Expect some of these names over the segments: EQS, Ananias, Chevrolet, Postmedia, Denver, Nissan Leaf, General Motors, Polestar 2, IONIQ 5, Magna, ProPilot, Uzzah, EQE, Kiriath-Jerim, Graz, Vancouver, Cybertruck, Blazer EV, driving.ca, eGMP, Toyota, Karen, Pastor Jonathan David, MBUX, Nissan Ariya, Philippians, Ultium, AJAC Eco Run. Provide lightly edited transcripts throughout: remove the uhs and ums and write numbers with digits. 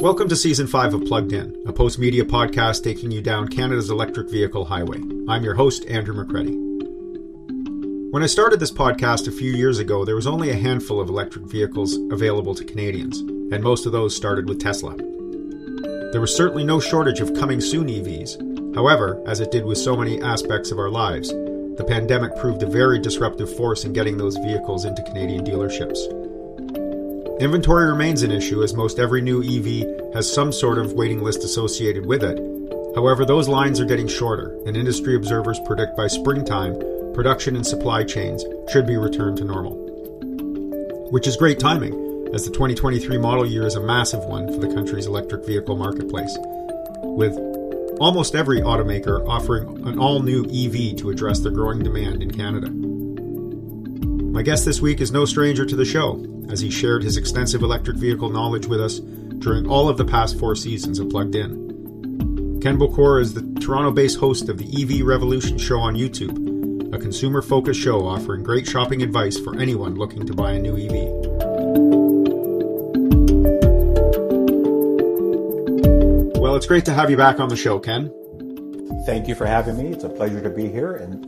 Welcome to Season 5 of Plugged In, a Postmedia podcast taking you down Canada's electric vehicle highway. I'm your host, Andrew McCready. When I started this podcast a few years ago, there was only a handful of electric vehicles available to Canadians, and most of those started with Tesla. There was certainly no shortage of coming soon EVs. However, as it did with so many aspects of our lives, the pandemic proved a very disruptive force in getting those vehicles into Canadian dealerships. Inventory remains an issue, as most every new EV has some sort of waiting list associated with it. However, those lines are getting shorter, and industry observers predict by springtime, production and supply chains should be returned to normal. Which is great timing, as the 2023 model year is a massive one for the country's electric vehicle marketplace, with almost every automaker offering an all-new EV to address their growing demand in Canada. My guest this week is no stranger to the show, as he shared his extensive electric vehicle knowledge with us during all of the past four seasons of Plugged In. Ken Bokor is the Toronto-based host of the EV Revolution show on YouTube, a consumer-focused show offering great shopping advice for anyone looking to buy a new EV. Well, it's great to have you back on the show, Ken. Thank you for having me. It's a pleasure to be here, and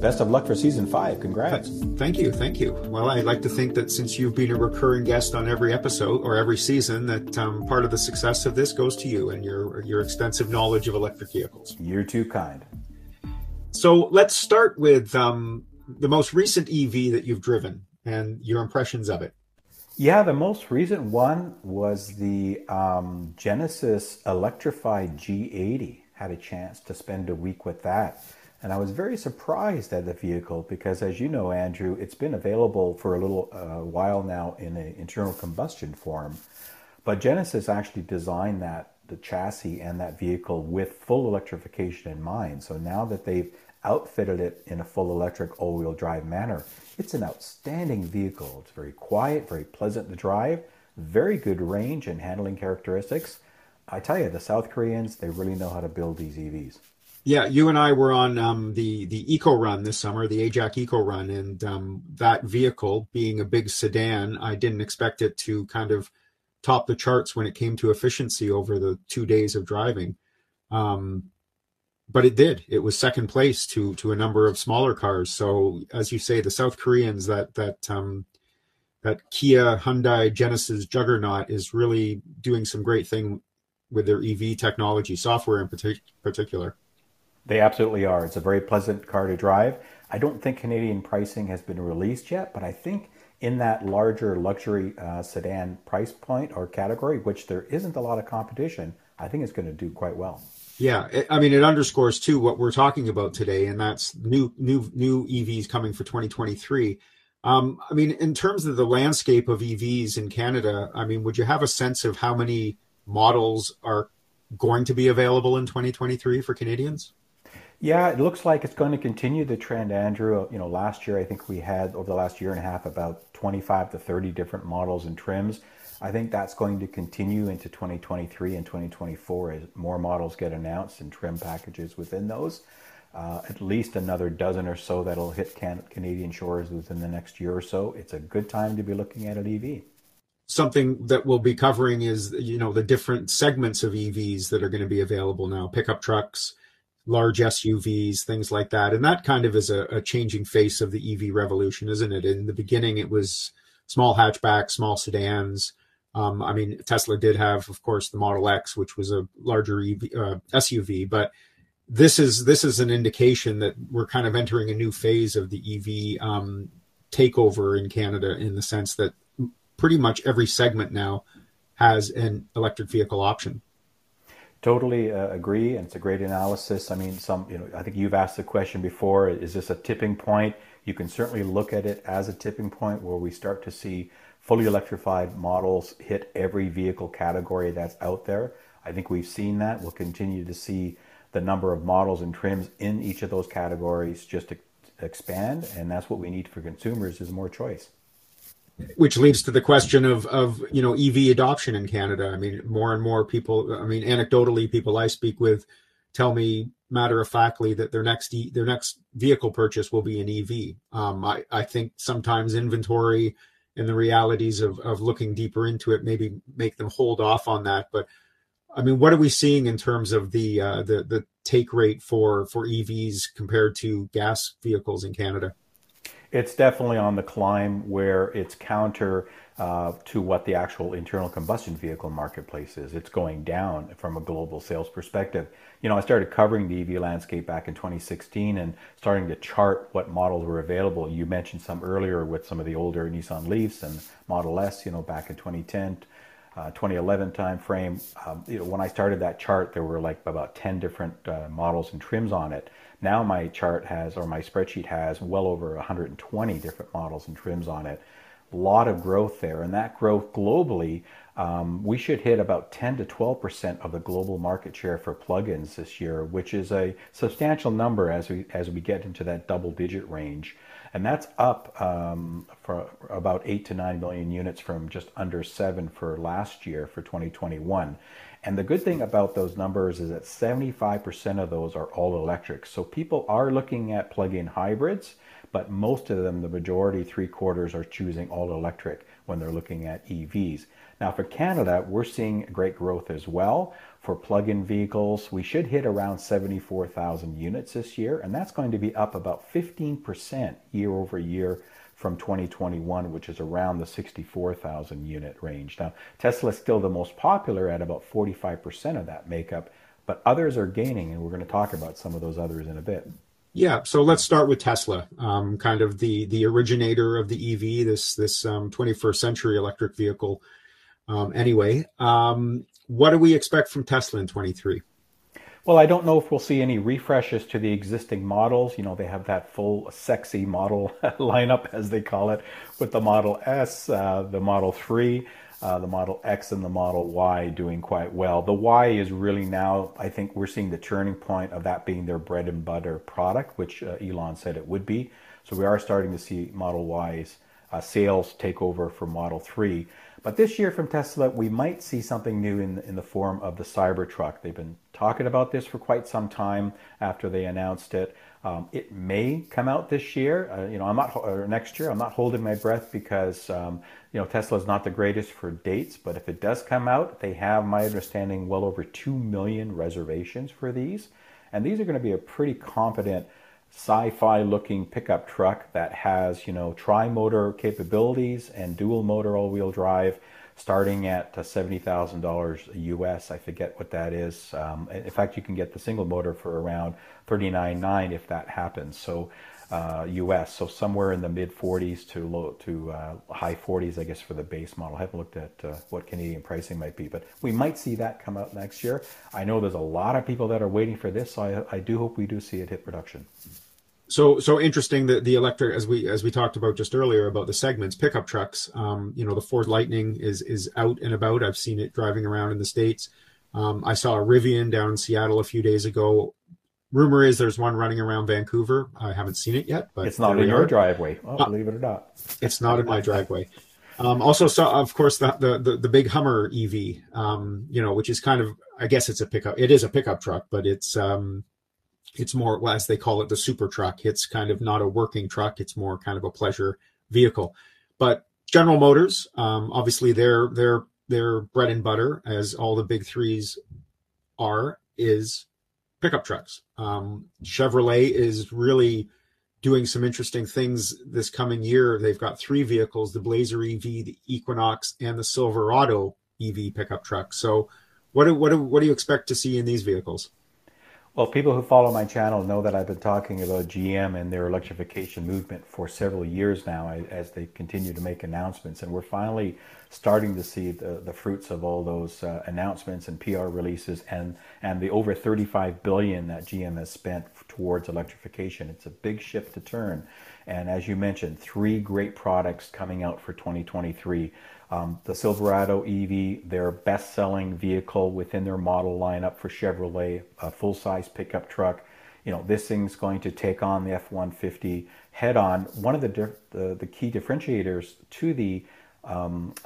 best of luck for Season 5. Congrats. Thank you. Well, I'd like to think that since you've been a recurring guest on every episode or every season, that part of the success of this goes to you and your extensive knowledge of electric vehicles. You're too kind. So let's start with the most recent EV that you've driven and your impressions of it. Yeah, the most recent one was the Genesis Electrified G80. Had a chance to spend a week with that. And I was very surprised at the vehicle because, as you know, Andrew, it's been available for a little while now in an internal combustion form. But Genesis actually designed the chassis and that vehicle with full electrification in mind. So now that they've outfitted it in a full electric all-wheel drive manner, it's an outstanding vehicle. It's very quiet, very pleasant to drive, very good range and handling characteristics. I tell you, the South Koreans, they really know how to build these EVs. Yeah, you and I were on the Eco Run this summer, the AJAC Eco Run, and that vehicle, being a big sedan, I didn't expect it to kind of top the charts when it came to efficiency over the 2 days of driving. But it did. It was second place to a number of smaller cars. So, as you say, the South Koreans, that Kia, Hyundai, Genesis juggernaut is really doing some great things with their EV technology, software in particular. They absolutely are. It's a very pleasant car to drive. I don't think Canadian pricing has been released yet, but I think in that larger luxury sedan price point or category, which there isn't a lot of competition, I think it's going to do quite well. Yeah, it underscores too what we're talking about today, and that's new EVs coming for 2023. In terms of the landscape of EVs in Canada, would you have a sense of how many models are going to be available in 2023 for Canadians? Yeah, it looks like it's going to continue the trend, Andrew. You know, last year, I think we had over the last year and a half about 25 to 30 different models and trims. I think that's going to continue into 2023 and 2024 as more models get announced and trim packages within those. At least another dozen or so that'll hit Canadian shores within the next year or so. It's a good time to be looking at an EV. Something that we'll be covering is, the different segments of EVs that are going to be available now, pickup trucks, large SUVs, things like that. And that kind of is a changing face of the EV revolution, isn't it? In the beginning, it was small hatchbacks, small sedans. Tesla did have, of course, the Model X, which was a larger EV, SUV, but this is an indication that we're kind of entering a new phase of the EV takeover in Canada, in the sense that pretty much every segment now has an electric vehicle option. Totally agree, and it's a great analysis. I think you've asked the question before, is this a tipping point? You can certainly look at it as a tipping point where we start to see fully electrified models hit every vehicle category that's out there. I think we've seen that. We'll continue to see the number of models and trims in each of those categories just expand, and that's what we need for consumers is more choice. Which leads to the question of you know, EV adoption in Canada. I mean, more and more people, I mean, anecdotally, people I speak with tell me matter-of-factly that their next vehicle purchase will be an EV. I think sometimes inventory and the realities of looking deeper into it maybe make them hold off on that. But I mean, what are we seeing in terms of the take rate for EVs compared to gas vehicles in Canada? It's definitely on the climb where it's counter to what the actual internal combustion vehicle marketplace is. It's going down from a global sales perspective. You know, I started covering the EV landscape back in 2016 and starting to chart what models were available. You mentioned some earlier with some of the older Nissan Leafs and Model S, you know, back in 2010, 2011 time frame. You know, when I started that chart, there were like about 10 different models and trims on it. Now my chart has, or my spreadsheet has, well over 120 different models and trims on it. A lot of growth there, and that growth globally, we should hit about 10 to 12% of the global market share for plugins this year, which is a substantial number as we get into that double-digit range, and that's up for about 8 to 9 million units from just under 7 for last year for 2021. And the good thing about those numbers is that 75% of those are all electric. So people are looking at plug-in hybrids, but most of them, the majority, 3/4, are choosing all electric when they're looking at EVs. Now for Canada, we're seeing great growth as well. For plug-in vehicles, we should hit around 74,000 units this year, and that's going to be up about 15% year over year from 2021, which is around the 64,000 unit range. Now, Tesla is still the most popular at about 45% of that makeup, but others are gaining, and we're going to talk about some of those others in a bit. Yeah, so let's start with Tesla, kind of the originator of the EV, this 21st century electric vehicle. What do we expect from Tesla in 2023? Well, I don't know if we'll see any refreshes to the existing models. You know, they have that full sexy model lineup, as they call it, with the Model S, the Model 3, the Model X, and the Model Y doing quite well. The Y is really now, I think we're seeing the turning point of that being their bread and butter product, which Elon said it would be. So we are starting to see Model Y's sales take over for Model 3. But this year from Tesla, we might see something new in the form of the Cybertruck. They've been talking about this for quite some time after they announced it. It may come out this year, next year. I'm not holding my breath because, Tesla's not the greatest for dates. But if it does come out, they have, my understanding, well over 2 million reservations for these. And these are going to be a pretty competent sci-fi looking pickup truck that has, tri-motor capabilities and dual motor all-wheel drive starting at $70,000 US. I forget what that is. In fact, you can get the single motor for around $39,900 if that happens. So US, so somewhere in the mid 40s to high 40s, I guess, for the base model. I haven't looked at what Canadian pricing might be, but we might see that come out next year. I know there's a lot of people that are waiting for this, so I do hope we do see it hit production. So interesting that the electric, as we talked about just earlier about the segments, pickup trucks. The Ford Lightning is out and about. I've seen it driving around in the States. I saw a Rivian down in Seattle a few days ago. Rumor is there's one running around Vancouver. I haven't seen it yet, but it's not in your driveway. Oh, believe it or not, it's not in my driveway. Also saw, of course, the big Hummer EV. Which is kind of, I guess it's a pickup. It is a pickup truck, but it's more, well, as they call it, the super truck. It's kind of not a working truck. It's more kind of a pleasure vehicle. But General Motors, obviously, their bread and butter, as all the big threes are, is pickup trucks. Chevrolet is really doing some interesting things this coming year. They've got 3 vehicles, the Blazer EV, the Equinox, and the Silverado EV pickup truck. So what do you expect to see in these vehicles? Well, people who follow my channel know that I've been talking about GM and their electrification movement for several years now as they continue to make announcements. And we're finally starting to see the fruits of all those announcements and PR releases and the over $35 billion that GM has spent towards electrification. It's a big shift to turn. And as you mentioned, three great products coming out for 2023. The Silverado EV, their best-selling vehicle within their model lineup for Chevrolet, a full-size pickup truck. You know, this thing's going to take on the F-150 head-on. One of the key differentiators to the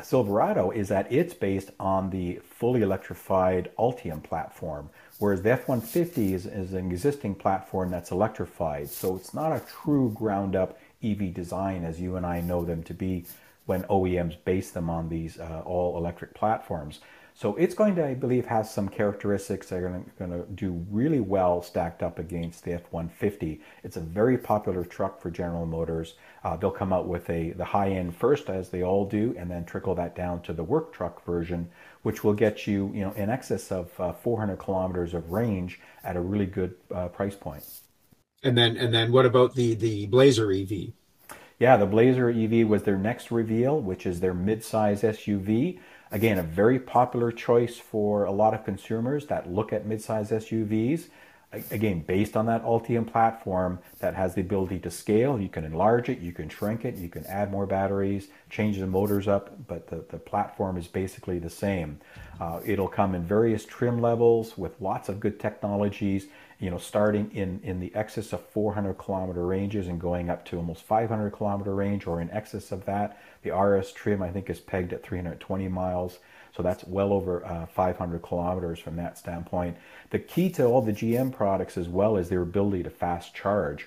Silverado is that it's based on the fully electrified Ultium platform, whereas the F-150 is an existing platform that's electrified. So it's not a true ground-up EV design as you and I know them to be when OEMs base them on these all-electric platforms. So it's going to, I believe, have some characteristics that are going to do really well stacked up against the F-150. It's a very popular truck for General Motors. They'll come out with the high-end first, as they all do, and then trickle that down to the work truck version, which will get you, in excess of 400 kilometers of range at a really good price point. And then what about the Blazer EV? Yeah, the Blazer EV was their next reveal, which is their mid-size SUV. Again, a very popular choice for a lot of consumers that look at mid-size SUVs. Again, based on that Ultium platform that has the ability to scale, you can enlarge it, you can shrink it, you can add more batteries, change the motors up, but the platform is basically the same. It'll come in various trim levels with lots of good technologies, starting in the excess of 400 kilometer ranges and going up to almost 500 kilometer range or in excess of that. The RS trim, I think, is pegged at 320 miles. So that's well over 500 kilometers from that standpoint. The key to all the GM products as well is their ability to fast charge,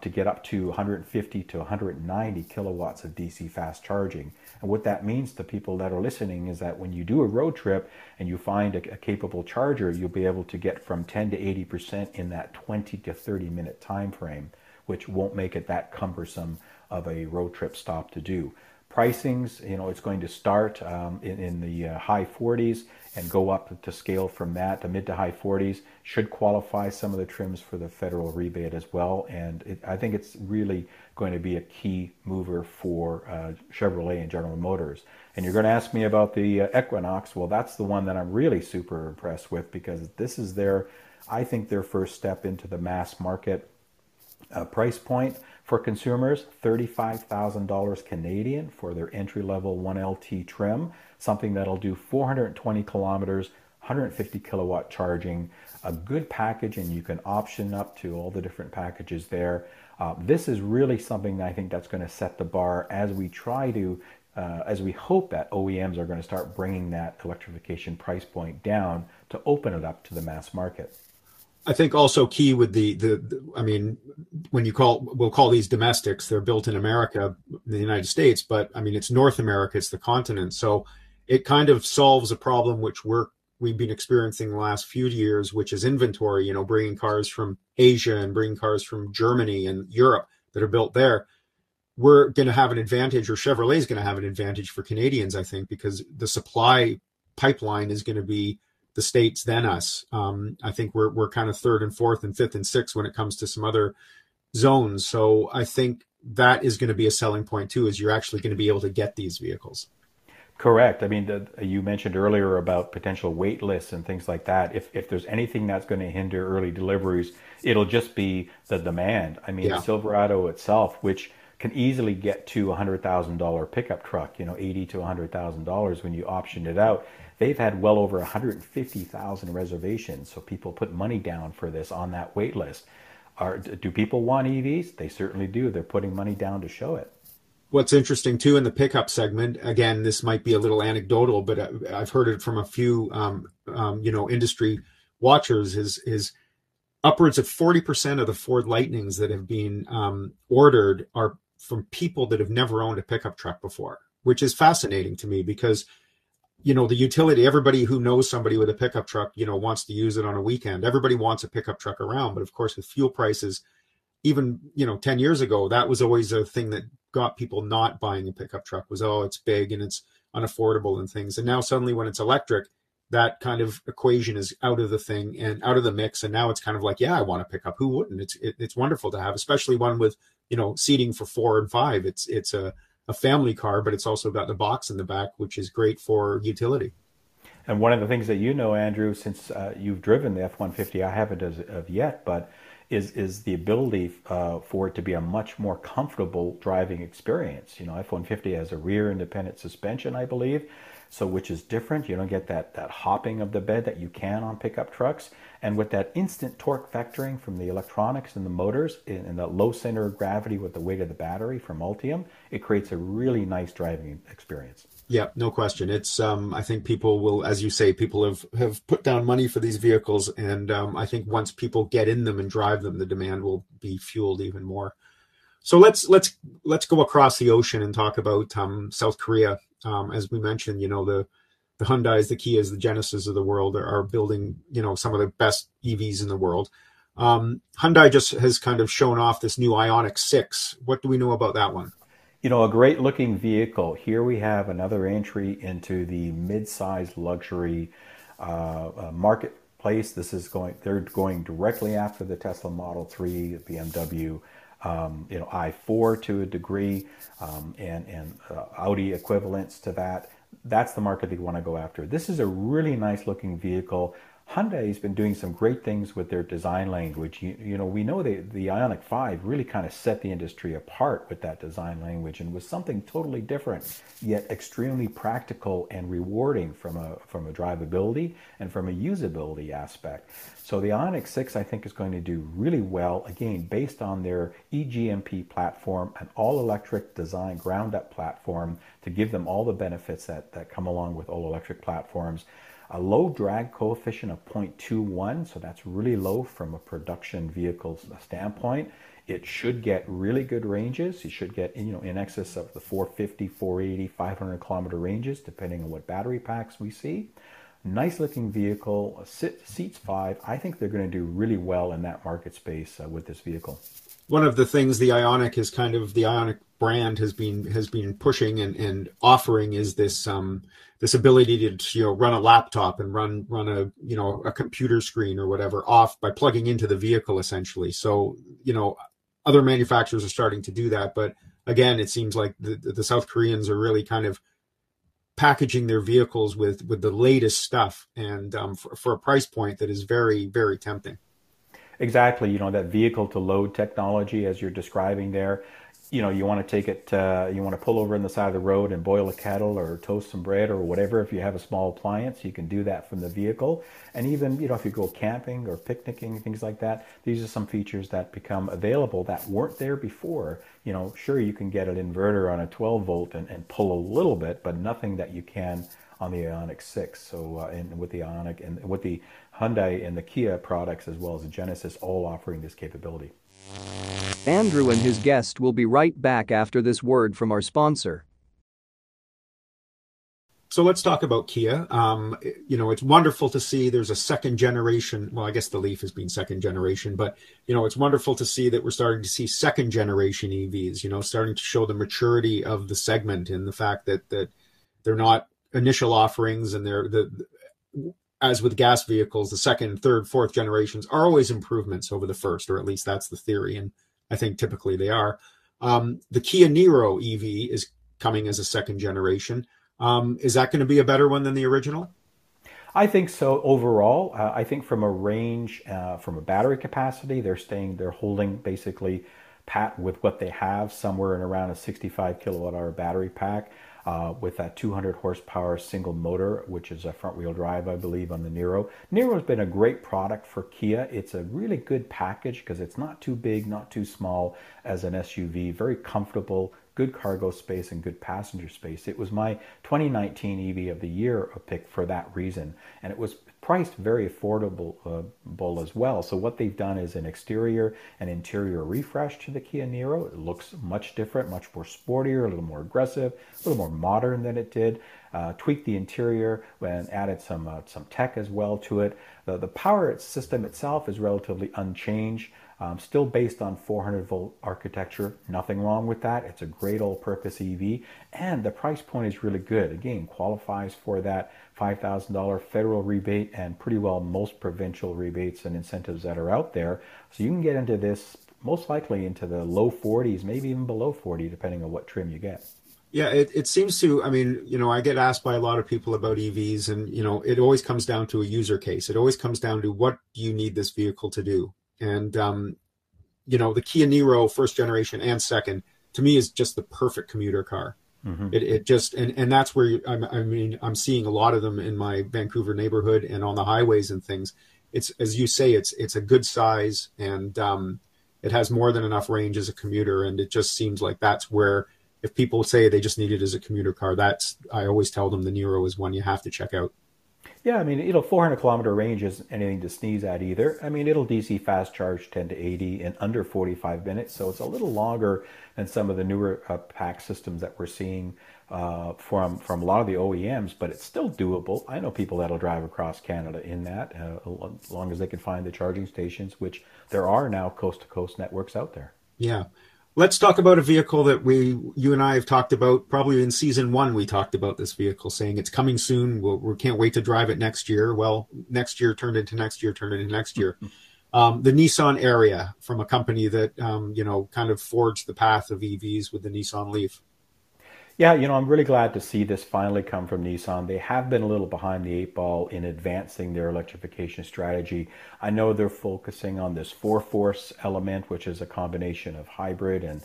to get up to 150 to 190 kilowatts of DC fast charging. And what that means to people that are listening is that when you do a road trip and you find a capable charger, you'll be able to get from 10 to 80% in that 20 to 30 minute time frame, which won't make it that cumbersome of a road trip stop to do. Pricings, it's going to start in the high 40s and go up to scale from that to mid to high 40s. Should qualify some of the trims for the federal rebate as well. And I think it's really going to be a key mover for Chevrolet and General Motors. And you're going to ask me about the Equinox. Well, that's the one that I'm really super impressed with, because this is their first step into the mass market. Price point for consumers, $35,000 Canadian for their entry-level 1LT trim, something that'll do 420 kilometers, 150 kilowatt charging, a good package, and you can option up to all the different packages there. This is really something that I think that's going to set the bar as we try to, as we hope that OEMs are going to start bringing that electrification price point down to open it up to the mass market. I think also key with we'll call these domestics, they're built in America, in the United States, but I mean, it's North America, it's the continent. So it kind of solves a problem which we've been experiencing the last few years, which is inventory, bringing cars from Asia and bringing cars from Germany and Europe that are built there. We're going to have an advantage, or Chevrolet is going to have an advantage for Canadians, I think, because the supply pipeline is going to be the States, then us. I think we're kind of third and fourth and fifth and sixth when it comes to some other zones. So I think that is going to be a selling point too, is you're actually going to be able to get these vehicles. Correct. I mean, you mentioned earlier about potential wait lists and things like that. If there's anything that's going to hinder early deliveries, it'll just be the demand. I mean, yeah. The Silverado itself, which can easily get to $100,000 pickup truck, $80,000 to $100,000 when you optioned it out. They've had well over 150,000 reservations, so people put money down for this on that wait list. Do people want EVs? They certainly do. They're putting money down to show it. What's interesting, too, in the pickup segment, again, this might be a little anecdotal, but I've heard it from a few, industry watchers, is upwards of 40% of the Ford Lightnings that have been ordered are from people that have never owned a pickup truck before, which is fascinating to me because the utility, everybody who knows somebody with a pickup truck, wants to use it on a weekend. Everybody wants a pickup truck around. But of course, with fuel prices, even, 10 years ago, that was always a thing that got people not buying a pickup truck was, oh, it's big and it's unaffordable and things. And now suddenly when it's electric, that kind of equation is out of the thing and out of the mix. And now it's kind of like, yeah, I want to pick up. Who wouldn't? It's wonderful to have, especially one with, you know, seating for 4 and 5. It's a family car, but it's also got the box in the back, which is great for utility. And one of the things that, you know, Andrew, since you've driven the F-150, I haven't as of yet, but is the ability for it to be a much more comfortable driving experience. You know, F-150 has a rear independent suspension, I believe, so which is different. You don't get that hopping of the bed that you can on pickup trucks. And with that instant torque vectoring from the electronics and the motors and the low center of gravity with the weight of the battery from Ultium, it creates a really nice driving experience. Yeah, no question. It's I think people will, as you say, people have put down money for these vehicles. And I think once people get in them and drive them, the demand will be fueled even more. So let's go across the ocean and talk about South Korea. As we mentioned, you know, the Hyundais, the Kias, the Genesis of the world are building, you know, some of the best EVs in the world. Hyundai just has kind of shown off this new IONIQ 6. What do we know about that one? You know, a great looking vehicle. Here we have another entry into the mid-sized luxury marketplace. They're going directly after the Tesla Model 3, the BMW, you know, i4 to a degree, and Audi equivalents to that. That's the market they want to go after. This is a really nice looking vehicle. Hyundai has been doing some great things with their design language. You know, we know the IONIQ 5 really kind of set the industry apart with that design language and was something totally different, yet extremely practical and rewarding from a drivability and from a usability aspect. So the IONIQ 6, I think, is going to do really well, again, based on their eGMP platform, an all-electric design ground-up platform to give them all the benefits that come along with all-electric platforms. A low drag coefficient of 0.21, so that's really low from a production vehicle's standpoint. It should get really good ranges. It should get, you know, in excess of the 450, 480, 500 kilometer ranges, depending on what battery packs we see. Nice looking vehicle, seats 5. I think they're going to do really well in that market space with this vehicle. One of the things the IONIQ is kind of, the IONIQ brand has been pushing and offering is this this ability to, you know, run a laptop and run a, you know, a computer screen or whatever off by plugging into the vehicle essentially. So, you know, other manufacturers are starting to do that, but again, it seems like the South Koreans are really kind of packaging their vehicles with the latest stuff and for a price point that is very, very tempting. Exactly. You know, that vehicle to load technology, as you're describing there, you know, you want to take it, you want to pull over on the side of the road and boil a kettle or toast some bread or whatever. If you have a small appliance, you can do that from the vehicle. And even, you know, if you go camping or picnicking, things like that, these are some features that become available that weren't there before. You know, sure, you can get an inverter on a 12 volt and pull a little bit, but nothing that you can on the IONIQ 6. So and with the IONIQ and with the Hyundai and the Kia products, as well as the Genesis, all offering this capability. Andrew and his guest will be right back after this word from our sponsor. So let's talk about Kia. You know, it's wonderful to see there's a second generation. Well, I guess the Leaf has been second generation, but, you know, it's wonderful to see that we're starting to see second generation EVs, you know, starting to show the maturity of the segment and the fact that they're not initial offerings and they're as with gas vehicles, the second, third, fourth generations are always improvements over the first, or at least that's the theory. And I think typically they are. The Kia Niro EV is coming as a second generation. Is that going to be a better one than the original? I think so overall. I think from a range, from a battery capacity, they're holding basically pat with what they have, somewhere in around a 65 kilowatt hour battery pack. With that 200 horsepower single motor, which is a front wheel drive, I believe, on the Niro. Niro has been a great product for Kia. It's a really good package because it's not too big, not too small as an SUV, very comfortable, good cargo space and good passenger space. It was my 2019 EV of the year pick for that reason. And it was priced very affordable as well. So what they've done is an exterior and interior refresh to the Kia Niro. It looks much different, much more sportier, a little more aggressive, a little more modern than it did. Tweaked the interior and added some tech as well to it. The power system itself is relatively unchanged. Still based on 400-volt architecture. Nothing wrong with that. It's a great all-purpose EV, and the price point is really good. Again, qualifies for that $5,000 federal rebate and pretty well most provincial rebates and incentives that are out there. So you can get into this most likely into the low 40s, maybe even below 40, depending on what trim you get. Yeah, it seems to, I mean, you know, I get asked by a lot of people about EVs, and, you know, it always comes down to a user case. It always comes down to what do you need this vehicle to do? And, you know, the Kia Niro, first generation and second, to me is just the perfect commuter car. Mm-hmm. It just, and that's where, I'm seeing a lot of them in my Vancouver neighborhood and on the highways and things. It's, as you say, it's a good size, and it has more than enough range as a commuter. And it just seems like that's where, if people say they just need it as a commuter car, I always tell them the Niro is one you have to check out. Yeah, I mean, 400-kilometer range isn't anything to sneeze at either. I mean, it'll DC fast charge 10 to 80 in under 45 minutes, so it's a little longer than some of the newer pack systems that we're seeing from a lot of the OEMs, but it's still doable. I know people that'll drive across Canada in that, as long as they can find the charging stations, which there are now coast-to-coast networks out there. Yeah. Let's talk about a vehicle that you and I have talked about, probably in season one, we talked about this vehicle, saying it's coming soon. We can't wait to drive it next year. Well, next year turned into next year, turned into next year. The Nissan Ariya, from a company that, you know, kind of forged the path of EVs with the Nissan Leaf. Yeah, you know, I'm really glad to see this finally come from Nissan. They have been a little behind the eight ball in advancing their electrification strategy. I know they're focusing on this four-force element, which is a combination of hybrid and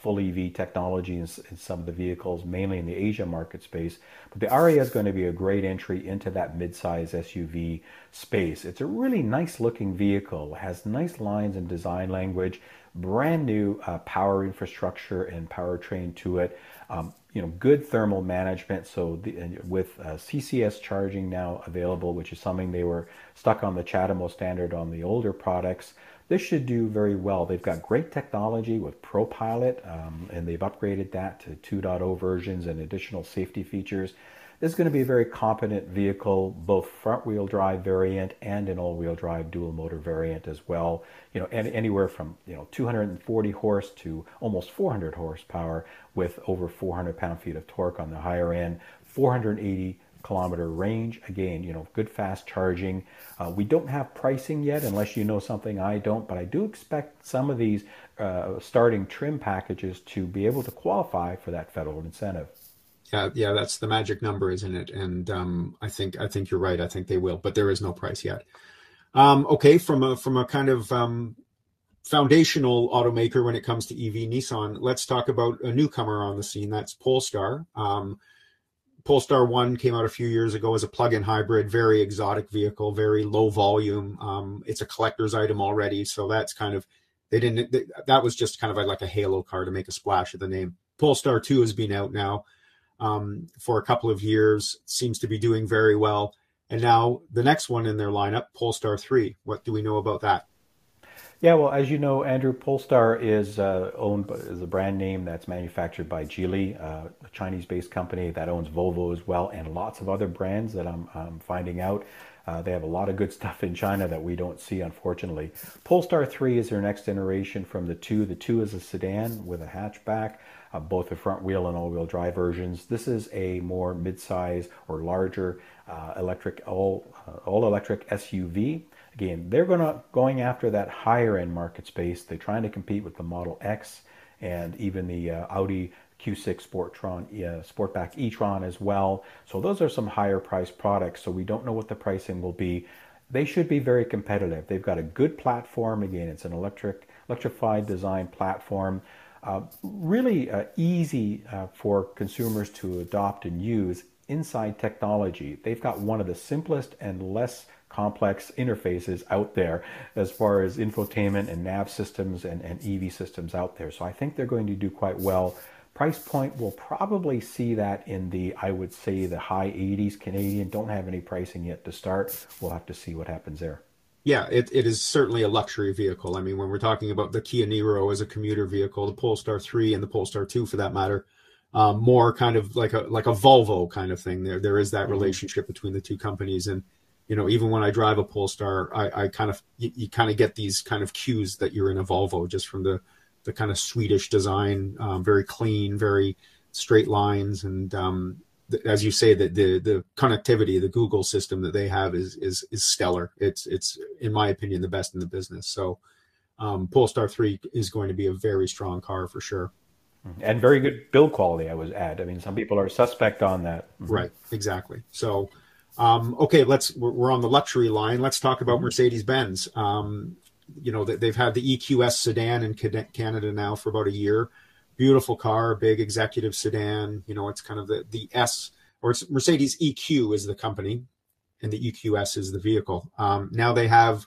full EV technology in some of the vehicles, mainly in the Asia market space. But the Ariya is going to be a great entry into that midsize SUV space. It's a really nice-looking vehicle. It has nice lines and design language, brand new power infrastructure and powertrain to it. You know, good thermal management. So with CCS charging now available, which is something they were stuck on the CHAdeMO standard on the older products, this should do very well. They've got great technology with ProPilot, and they've upgraded that to 2.0 versions and additional safety features. This is going to be a very competent vehicle, both front-wheel drive variant and an all-wheel drive dual-motor variant as well. You know, and anywhere from 240 horse to almost 400 horsepower, with over 400 pound-feet of torque on the higher end, 480-kilometer range. Again, you know, good fast charging. We don't have pricing yet, unless you know something I don't, but I do expect some of these starting trim packages to be able to qualify for that federal incentive. Yeah, that's the magic number, isn't it? And I think you're right. I think they will, but there is no price yet. Okay, from a kind of foundational automaker when it comes to EV, Nissan, let's talk about a newcomer on the scene. That's Polestar. Polestar 1 came out a few years ago as a plug-in hybrid, very exotic vehicle, very low volume. It's a collector's item already, so that's kind of that was just kind of like a halo car to make a splash of the name. Polestar 2 has been out now for a couple of years, seems to be doing very well. And now the next one in their lineup, Polestar 3. What do we know about that? Yeah, well, as you know, Andrew, Polestar is a brand name that's manufactured by Geely, a Chinese-based company that owns Volvo as well, and lots of other brands that I'm finding out. They have a lot of good stuff in China that we don't see, unfortunately. Polestar 3 is their next generation from the 2. The 2 is a sedan with a hatchback, both the front-wheel and all-wheel drive versions. This is a more mid-size or larger all-electric SUV. Again, they're going after that higher-end market space. They're trying to compete with the Model X and even the Audi Q6 Sportback e-tron as well. So those are some higher priced products. So we don't know what the pricing will be. They should be very competitive. They've got a good platform. Again, it's an electrified design platform. Really easy for consumers to adopt and use inside technology. They've got one of the simplest and less complex interfaces out there as far as infotainment and nav systems and EV systems out there. So I think they're going to do quite well. Price point, we'll probably see that in the high 80s Canadian. Don't have any pricing yet to start. We'll have to see what happens there. Yeah, it is certainly a luxury vehicle. I mean, when we're talking about the Kia Niro as a commuter vehicle, the Polestar 3 and the Polestar 2 for that matter, more kind of like a Volvo kind of thing. There is that relationship between the two companies. And you know, even when I drive a Polestar, I kind of, you kind of get these kind of cues that you're in a Volvo just from the kind of Swedish design, very clean, very straight lines. And as you say, that the connectivity, the Google system that they have is stellar. It's in my opinion, the best in the business. So Polestar 3 is going to be a very strong car for sure. And very good build quality, I would add. I mean, some people are suspect on that. Mm-hmm. Right, exactly. So, okay, we're on the luxury line. Let's talk about Mercedes-Benz. You know, they've had the EQS sedan in Canada now for about a year. Beautiful car, big executive sedan. You know, it's kind of the S, or it's Mercedes EQ is the company, and the EQS is the vehicle. Now they have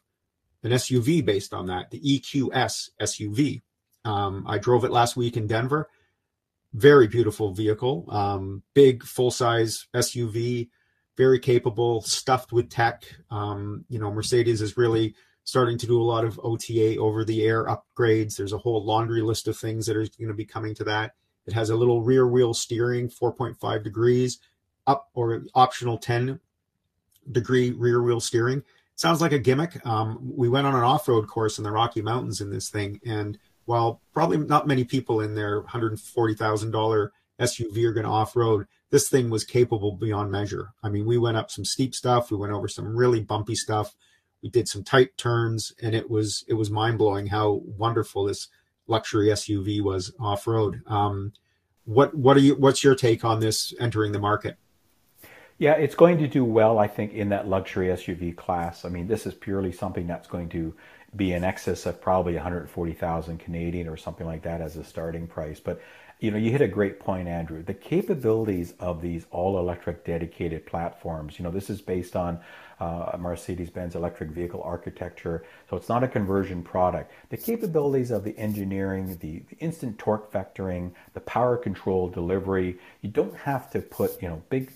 an SUV based on that, the EQS SUV. I drove it last week in Denver. Very beautiful vehicle, big full-size SUV, very capable, stuffed with tech. You know, Mercedes is really starting to do a lot of OTA, over-the-air upgrades. There's a whole laundry list of things that are going to be coming to that. It has a little rear-wheel steering, 4.5 degrees, up or optional 10-degree rear-wheel steering. Sounds like a gimmick. We went on an off-road course in the Rocky Mountains in this thing, and while probably not many people in their $140,000 SUV are going to off-road, this thing was capable beyond measure. I mean, we went up some steep stuff. We went over some really bumpy stuff. We did some tight turns, and it was mind-blowing how wonderful this luxury SUV was off-road. What's your take on this entering the market? Yeah, it's going to do well, I think, in that luxury SUV class. I mean, this is purely something that's going to be in excess of probably 140,000 Canadian or something like that as a starting price. But, you know, you hit a great point, Andrew. The capabilities of these all-electric dedicated platforms, you know, this is based on Mercedes-Benz electric vehicle architecture, so it's not a conversion product. The capabilities of the engineering, the instant torque vectoring, the power control delivery, you don't have to put, you know, big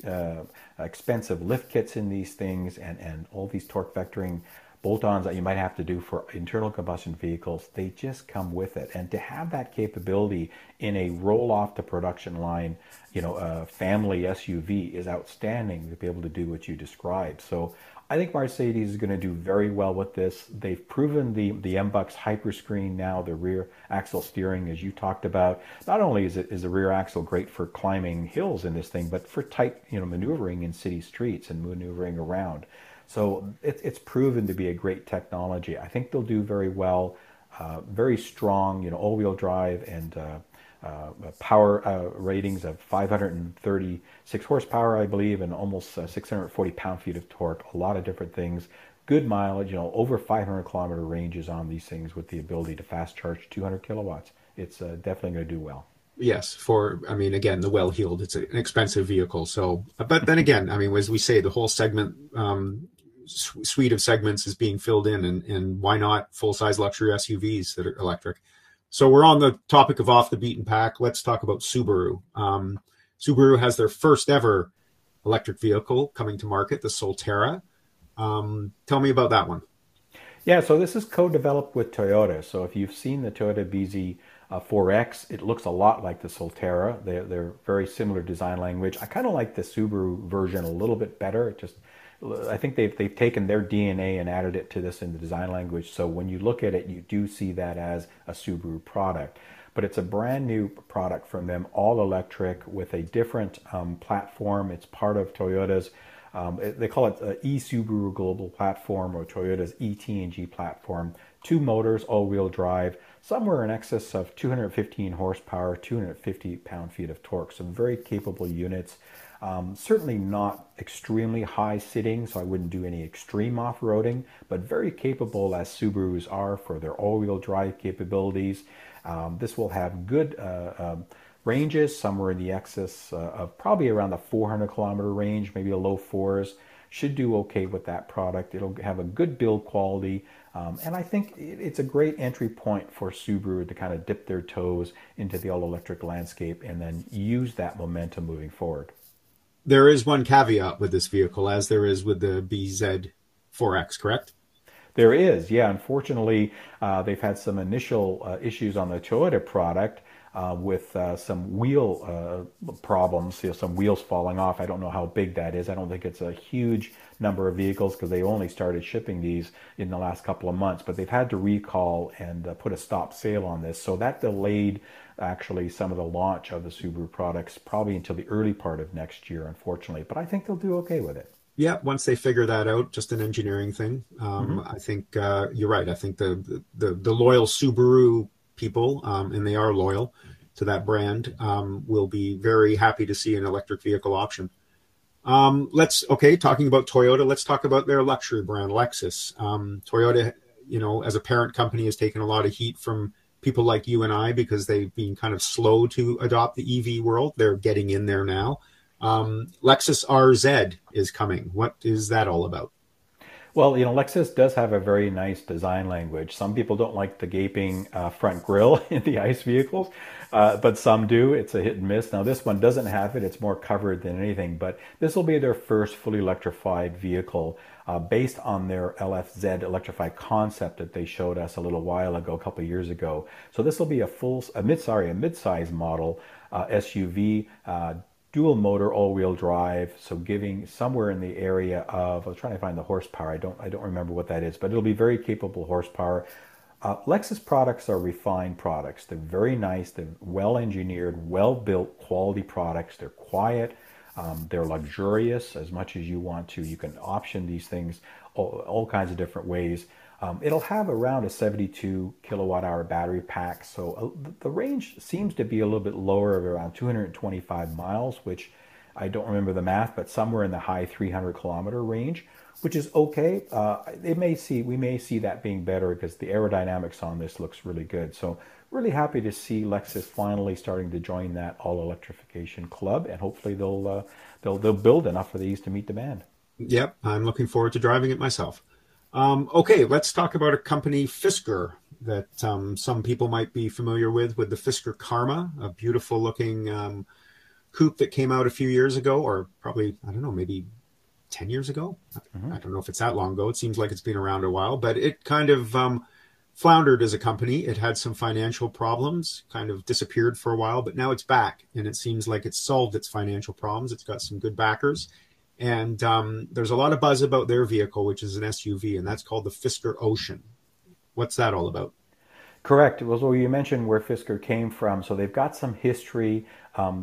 expensive lift kits in these things and all these torque vectoring bolt-ons that you might have to do for internal combustion vehicles. They just come with it. And to have that capability in a roll-off the production line, you know, a family SUV is outstanding to be able to do what you described. So I think Mercedes is going to do very well with this. They've proven the MBUX Hyperscreen now, the rear axle steering, as you talked about. Not only is the rear axle great for climbing hills in this thing, but for tight, you know, maneuvering in city streets and maneuvering around. So it's proven to be a great technology. I think they'll do very well, very strong, you know, all-wheel drive and power ratings of 536 horsepower, I believe, and almost 640 pound-feet of torque, a lot of different things. Good mileage, you know, over 500-kilometer ranges on these things with the ability to fast charge 200 kilowatts. It's definitely going to do well. Yes, I mean, again, the well-heeled, it's an expensive vehicle. So, but then again, I mean, as we say, the whole segment, suite of segments is being filled in, and why not full-size luxury SUVs that are electric? So we're on the topic of off the beaten path. Let's talk about Subaru. Subaru has their first ever electric vehicle coming to market, the Solterra. Tell me about that one. Yeah, so this is co-developed with Toyota. So if you've seen the Toyota BZ4X, it looks a lot like the Solterra. They're very similar design language. I kind of like the Subaru version a little bit better. I think they've taken their DNA and added it to this in the design language. So when you look at it, you do see that as a Subaru product. But it's a brand new product from them, all electric with a different platform. It's part of Toyota's, they call it e-Subaru Global Platform, or Toyota's e-T&G platform. Two motors, all-wheel drive, somewhere in excess of 215 horsepower, 250 pound-feet of torque. Some very capable units. Certainly not extremely high sitting, so I wouldn't do any extreme off-roading, but very capable as Subarus are for their all-wheel drive capabilities. This will have good ranges, somewhere in the excess of probably around the 400-kilometer range, maybe a low fours. Should do okay with that product. It'll have a good build quality. And I think it's a great entry point for Subaru to kind of dip their toes into the all-electric landscape and then use that momentum moving forward. There is one caveat with this vehicle, as there is with the BZ4X, correct? There is, yeah. Unfortunately, they've had some initial issues on the Toyota product. with some wheel problems, you know, some wheels falling off. I don't know how big that is. I don't think it's a huge number of vehicles because they only started shipping these in the last couple of months, but they've had to recall and put a stop sale on this. So that delayed actually some of the launch of the Subaru products probably until the early part of next year, unfortunately, but I think they'll do okay with it. Yeah, once they figure that out, just an engineering thing. I think you're right. I think the loyal Subaru people, and they are loyal to that brand, will be very happy to see an electric vehicle option. Talking about Toyota, let's talk about their luxury brand, Lexus. Toyota, you know, as a parent company, has taken a lot of heat from people like you and I because they've been kind of slow to adopt the EV world. They're getting in there now. Lexus RZ is coming. What is that all about? Well, you know, Lexus does have a very nice design language. Some people don't like the gaping front grille in the ICE vehicles, but some do. It's a hit and miss. Now, this one doesn't have it. It's more covered than anything, but this will be their first fully electrified vehicle based on their LFZ electrified concept that they showed us a little while ago, a couple of years ago. So this will be a mid-size model SUV, dual motor all-wheel drive, so giving somewhere in the area of, I was trying to find the horsepower, I don't remember what that is, but it'll be very capable horsepower. Lexus products are refined products. They're very nice, they're well-engineered, well-built, quality products. They're quiet, they're luxurious as much as you want to. You can option these things all kinds of different ways. It'll have around a 72 kilowatt hour battery pack, so the range seems to be a little bit lower of around 225 miles, which I don't remember the math, but somewhere in the high 300 kilometer range, which is okay. We may see that being better because the aerodynamics on this looks really good. So really happy to see Lexus finally starting to join that all electrification club, and hopefully they'll build enough of these to meet demand. Yep, I'm looking forward to driving it myself. Let's talk about a company, Fisker, that some people might be familiar with the Fisker Karma, a beautiful looking coupe that came out a few years ago, or probably, I don't know, maybe 10 years ago. Mm-hmm. I don't know if it's that long ago. It seems like it's been around a while, but it kind of floundered as a company. It had some financial problems, kind of disappeared for a while, but now it's back, and it seems like it's solved its financial problems. It's got some good backers. And there's a lot of buzz about their vehicle, which is an SUV, and that's called the Fisker Ocean. What's that all about? Correct. Well, you mentioned where Fisker came from. So they've got some history.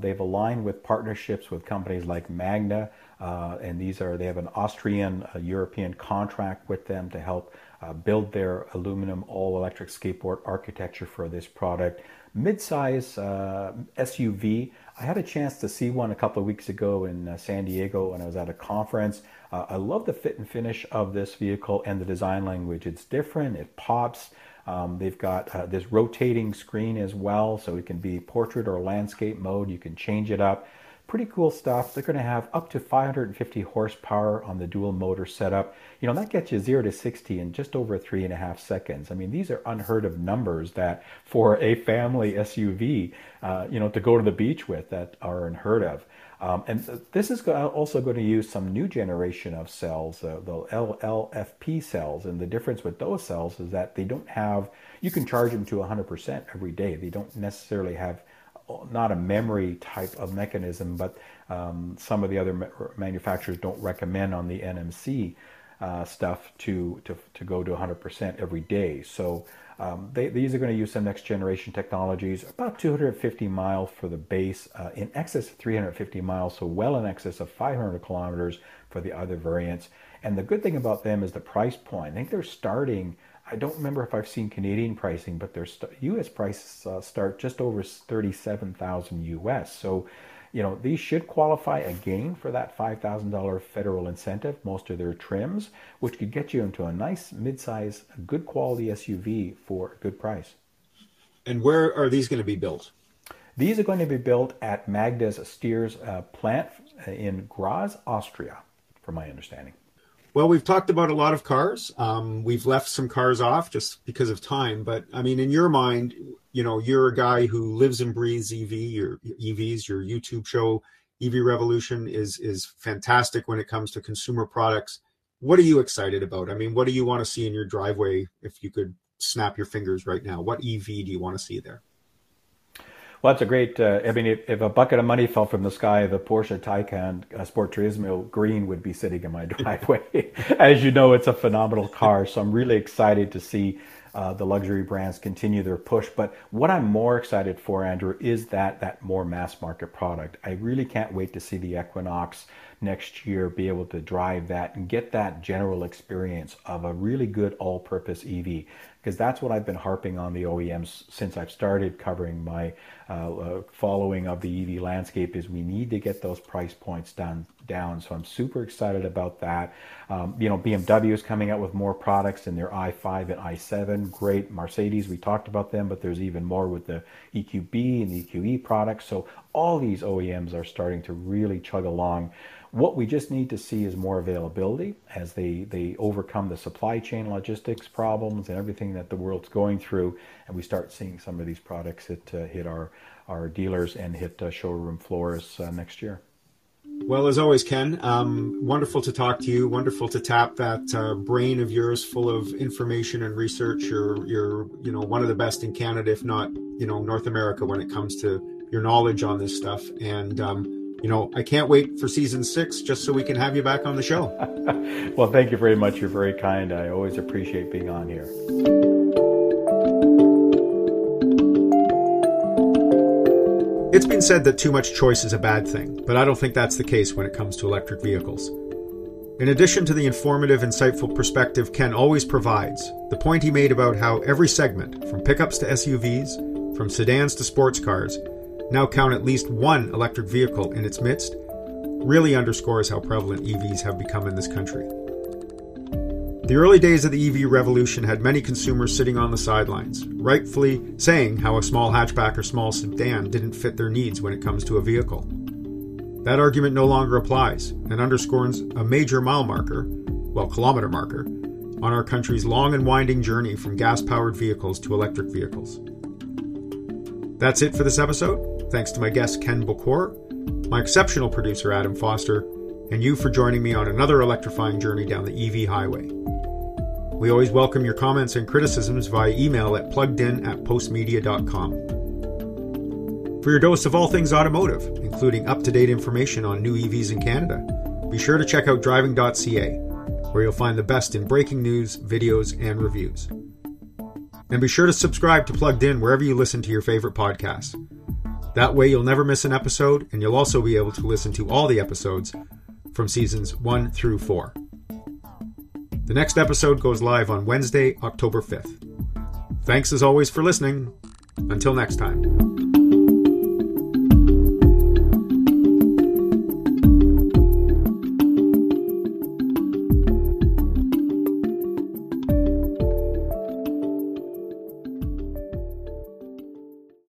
They've aligned with partnerships with companies like Magna, and they have an Austrian, European contract with them to help build their aluminum all-electric skateboard architecture for this product. Mid-size SUV. I had a chance to see one a couple of weeks ago in San Diego when I was at a conference. I love the fit and finish of this vehicle and the design language. It's different, it pops. They've got this rotating screen as well, so it can be portrait or landscape mode. You can change it up. Pretty cool stuff. They're going to have up to 550 horsepower on the dual motor setup. You know, that gets you 0 to 60 in just over 3.5 seconds. I mean, these are unheard of numbers that for a family SUV, to go to the beach with, that are unheard of. And this is also going to use some new generation of cells, the LFP cells. And the difference with those cells is that you can charge them to 100% every day. They don't necessarily have not a memory type of mechanism, but some of the other manufacturers don't recommend on the NMC stuff to go to 100% every day. So these are going to use some next generation technologies, about 250 miles for the base, in excess of 350 miles, so well in excess of 500 kilometers for the other variants. And the good thing about them is the price point. I think they're starting, I don't remember if I've seen Canadian pricing, but their U.S. prices start just over $37,000 U.S. So, you know, these should qualify again for that $5,000 federal incentive, most of their trims, which could get you into a nice midsize, good quality SUV for a good price. And where are these going to be built? These are going to be built at Magna's Steyr plant in Graz, Austria, from my understanding. Well, we've talked about a lot of cars. We've left some cars off just because of time. But I mean, in your mind, you know, you're a guy who lives and breathes EVs. Your YouTube show, EV Revolution, is fantastic when it comes to consumer products. What are you excited about? I mean, what do you want to see in your driveway if you could snap your fingers right now? What EV do you want to see there? Well, that's a great, I mean, if a bucket of money fell from the sky, the Porsche Taycan Sport Turismo Green would be sitting in my driveway. As you know, it's a phenomenal car. So I'm really excited to see the luxury brands continue their push. But what I'm more excited for, Andrew, is that more mass market product. I really can't wait to see the Equinox next year, be able to drive that and get that general experience of a really good all-purpose EV, because that's what I've been harping on the OEMs since I've started covering my following of the EV landscape, is we need to get those price points down. So I'm super excited about that. You know, BMW is coming out with more products in their i5 and i7. Great. Mercedes, we talked about them, but there's even more with the EQB and the EQE products. So all these OEMs are starting to really chug along. What we just need to see is more availability as they overcome the supply chain logistics problems and everything that the world's going through, and we start seeing some of these products hit our dealers and hit showroom floors next year. Well, as always, Ken, wonderful to talk to you. Wonderful to tap that brain of yours, full of information and research. You're one of the best in Canada, if not North America, when it comes to your knowledge on this stuff. And I can't wait for season 6 just so we can have you back on the show. Well, thank you very much. You're very kind. I always appreciate being on here. It's been said that too much choice is a bad thing, but I don't think that's the case when it comes to electric vehicles. In addition to the informative, insightful perspective Ken always provides, the point he made about how every segment, from pickups to SUVs, from sedans to sports cars, now count at least one electric vehicle in its midst, really underscores how prevalent EVs have become in this country. The early days of the EV revolution had many consumers sitting on the sidelines, rightfully saying how a small hatchback or small sedan didn't fit their needs when it comes to a vehicle. That argument no longer applies and underscores a major kilometer marker, on our country's long and winding journey from gas-powered vehicles to electric vehicles. That's it for this episode. Thanks to my guest, Ken Bokor, my exceptional producer, Adam Foster, and you for joining me on another electrifying journey down the EV highway. We always welcome your comments and criticisms via email at pluggedin@postmedia.com. For your dose of all things automotive, including up-to-date information on new EVs in Canada, be sure to check out driving.ca, where you'll find the best in breaking news, videos, and reviews. And be sure to subscribe to Plugged In wherever you listen to your favorite podcasts. That way you'll never miss an episode, and you'll also be able to listen to all the episodes from seasons 1 through 4. The next episode goes live on Wednesday, October 5th. Thanks as always for listening. Until next time.